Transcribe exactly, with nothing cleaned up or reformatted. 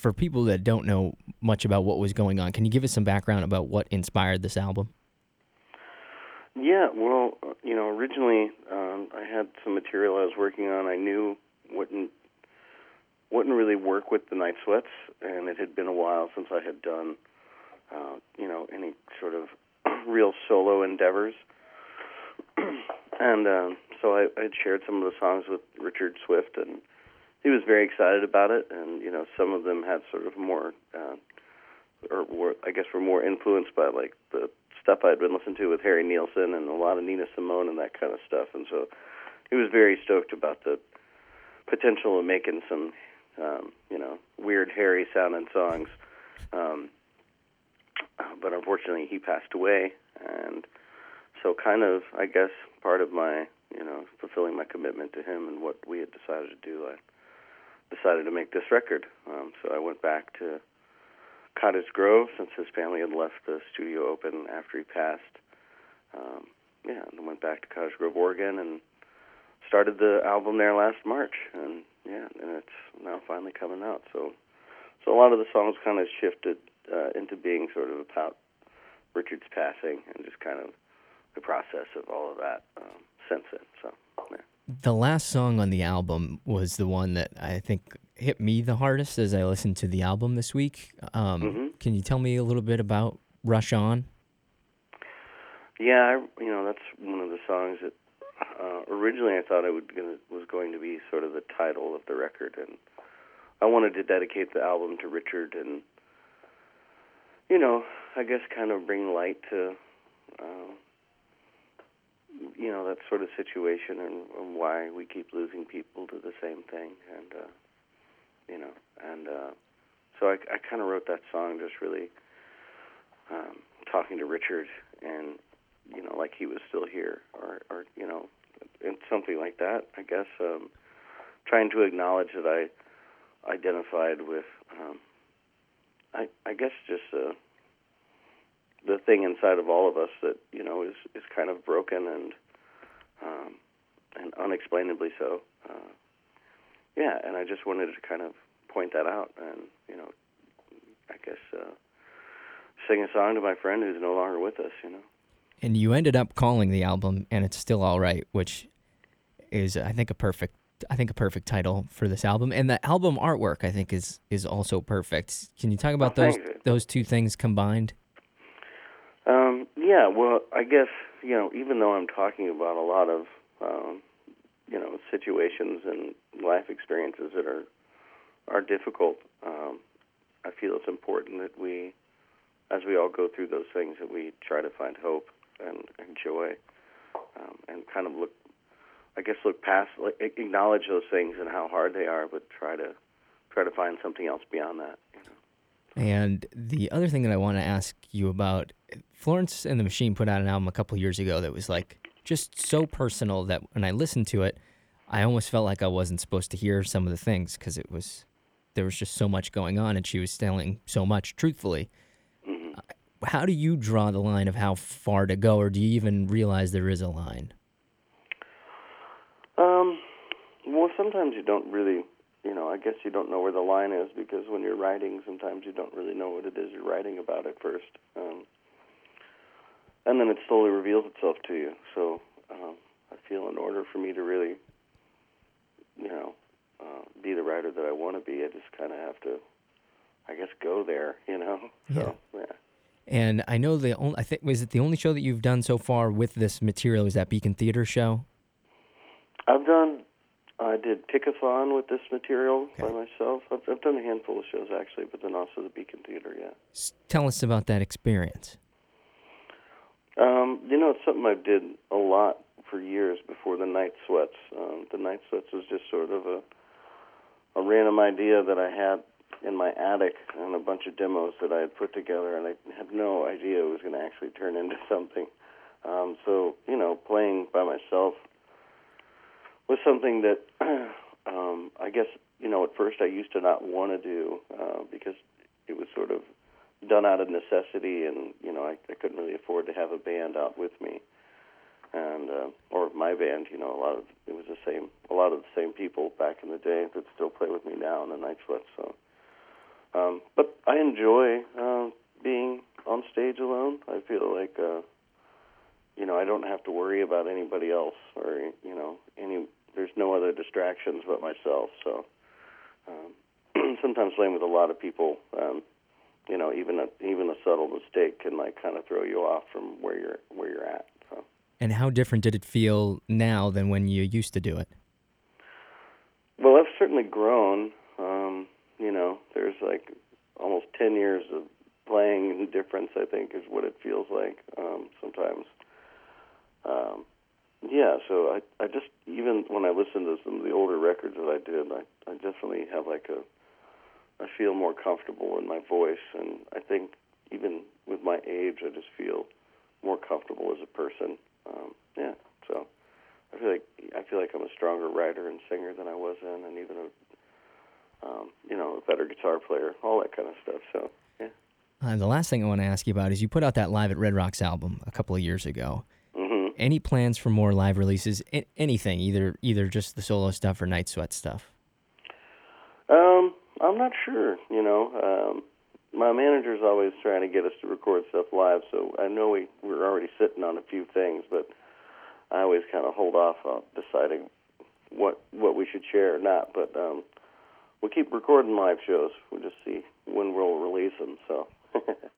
for people that don't know much about what was going on, can you give us some background about what inspired this album? Yeah, well, you know, originally um, I had some material I was working on I knew wouldn't wouldn't really work with the Night Sweats, and it had been a while since I had done, uh, you know, any sort of real solo endeavors. And uh, so I, I had shared some of the songs with Richard Swift, and he was very excited about it. And, you know, some of them had sort of more, uh, or were, I guess were more influenced by, like, the stuff I had been listening to with Harry Nilsson and a lot of Nina Simone and that kind of stuff. And so he was very stoked about the potential of making some, um, you know, weird Harry-sounding songs. Um, but unfortunately he passed away, and so kind of, I guess, part of my, you know, fulfilling my commitment to him and what we had decided to do, I decided to make this record. Um, so I went back to Cottage Grove, since his family had left the studio open after he passed. Um, yeah, and went back to Cottage Grove, Oregon, and started the album there last March. And, yeah, and it's now finally coming out. So, so a lot of the songs kind of shifted uh, into being sort of about Richard's passing and just kind of the process of all of that um, since then. So, yeah. The last song on the album was the one that I think hit me the hardest as I listened to the album this week. Um, mm-hmm. Can you tell me a little bit about Rush On? Yeah, I, you know, that's one of the songs that uh, originally I thought it would gonna, was going to be sort of the title of the record, and I wanted to dedicate the album to Richard and, you know, I guess kind of bring light to... Uh, you know, that sort of situation and, and why we keep losing people to the same thing. And, uh, you know, and uh, so I, I kind of wrote that song just really um, talking to Richard and, you know, like he was still here or, or you know, and something like that, I guess. Um, trying to acknowledge that I identified with, um, I, I guess, just... Uh, the thing inside of all of us that, you know, is, is kind of broken and um, and unexplainably so. Uh, yeah, and I just wanted to kind of point that out and, you know, I guess uh, sing a song to my friend who's no longer with us, you know. And you ended up calling the album And It's Still Alright, which is, I think, a perfect I think a perfect title for this album. And the album artwork, I think, is, is also perfect. Can you talk about oh, those those two things combined? Um, yeah, well, I guess, you know, even though I'm talking about a lot of, um, you know, situations and life experiences that are are difficult, um, I feel it's important that we, as we all go through those things, that we try to find hope and, and joy um, and kind of look, I guess, look past, like, acknowledge those things and how hard they are, but try to try to find something else beyond that, you know. And the other thing that I want to ask you about, Florence and the Machine put out an album a couple years ago that was like just so personal that when I listened to it, I almost felt like I wasn't supposed to hear some of the things because it was there was just so much going on and she was telling so much truthfully. Mm-hmm. How do you draw the line of how far to go, or do you even realize there is a line? Um, well, sometimes you don't really... You know, I guess you don't know where the line is because when you're writing, sometimes you don't really know what it is you're writing about at first. Um, and then it slowly reveals itself to you. So um, I feel in order for me to really, you know, uh, be the writer that I want to be, I just kind of have to, I guess, go there, you know? Yeah. So, yeah. And I know the only, I think, was it the only show that you've done so far with this material? Is that Beacon Theater show? I've done... I did Pickathon with this material okay. by myself. I've, I've done a handful of shows, actually, but then also the Beacon Theater, yeah. Tell us about that experience. Um, you know, it's something I did a lot for years before the Night Sweats. Um, the Night Sweats was just sort of a, a random idea that I had in my attic and a bunch of demos that I had put together, and I had no idea it was going to actually turn into something. Um, so, you know, playing by myself was something that um, I guess, you know, at first I used to not want to do uh, because it was sort of done out of necessity and, you know, I, I couldn't really afford to have a band out with me and uh, or my band, you know, a lot of, it was the same, a lot of the same people back in the day that still play with me now in the Night Sweats. So, Um, but I enjoy uh, being on stage alone. I feel like, uh, you know, I don't have to worry about anybody else, or, you know, any. There's no other distractions but myself. So um, sometimes playing with a lot of people, um, you know, even a even a subtle mistake can like kind of throw you off from where you're where you're at. So. And how different did it feel now than when you used to do it? Well, I've certainly grown. Um, you know, there's like almost ten years of playing difference, I think, is what it feels like um, sometimes. Um, yeah, so I, I just, even when I listen to some of the older records that I did, I, I definitely have like a, I feel more comfortable in my voice. And I think even with my age, I just feel more comfortable as a person. Um, yeah, so I feel like I feel like I'm a stronger writer and singer than I was then, and even a um, you know a better guitar player, all that kind of stuff. So yeah. Uh, the last thing I want to ask you about is you put out that Live at Red Rocks album a couple of years ago. Mm-hmm. Any plans for more live releases? A- anything, either either just the solo stuff or Night Sweat stuff? Um, I'm not sure. You know, um, my manager's always trying to get us to record stuff live, so I know we we're already sitting on a few things, but. I always kind of hold off on deciding what what we should share or not, but um, we'll keep recording live shows. We'll just see when we'll release them. So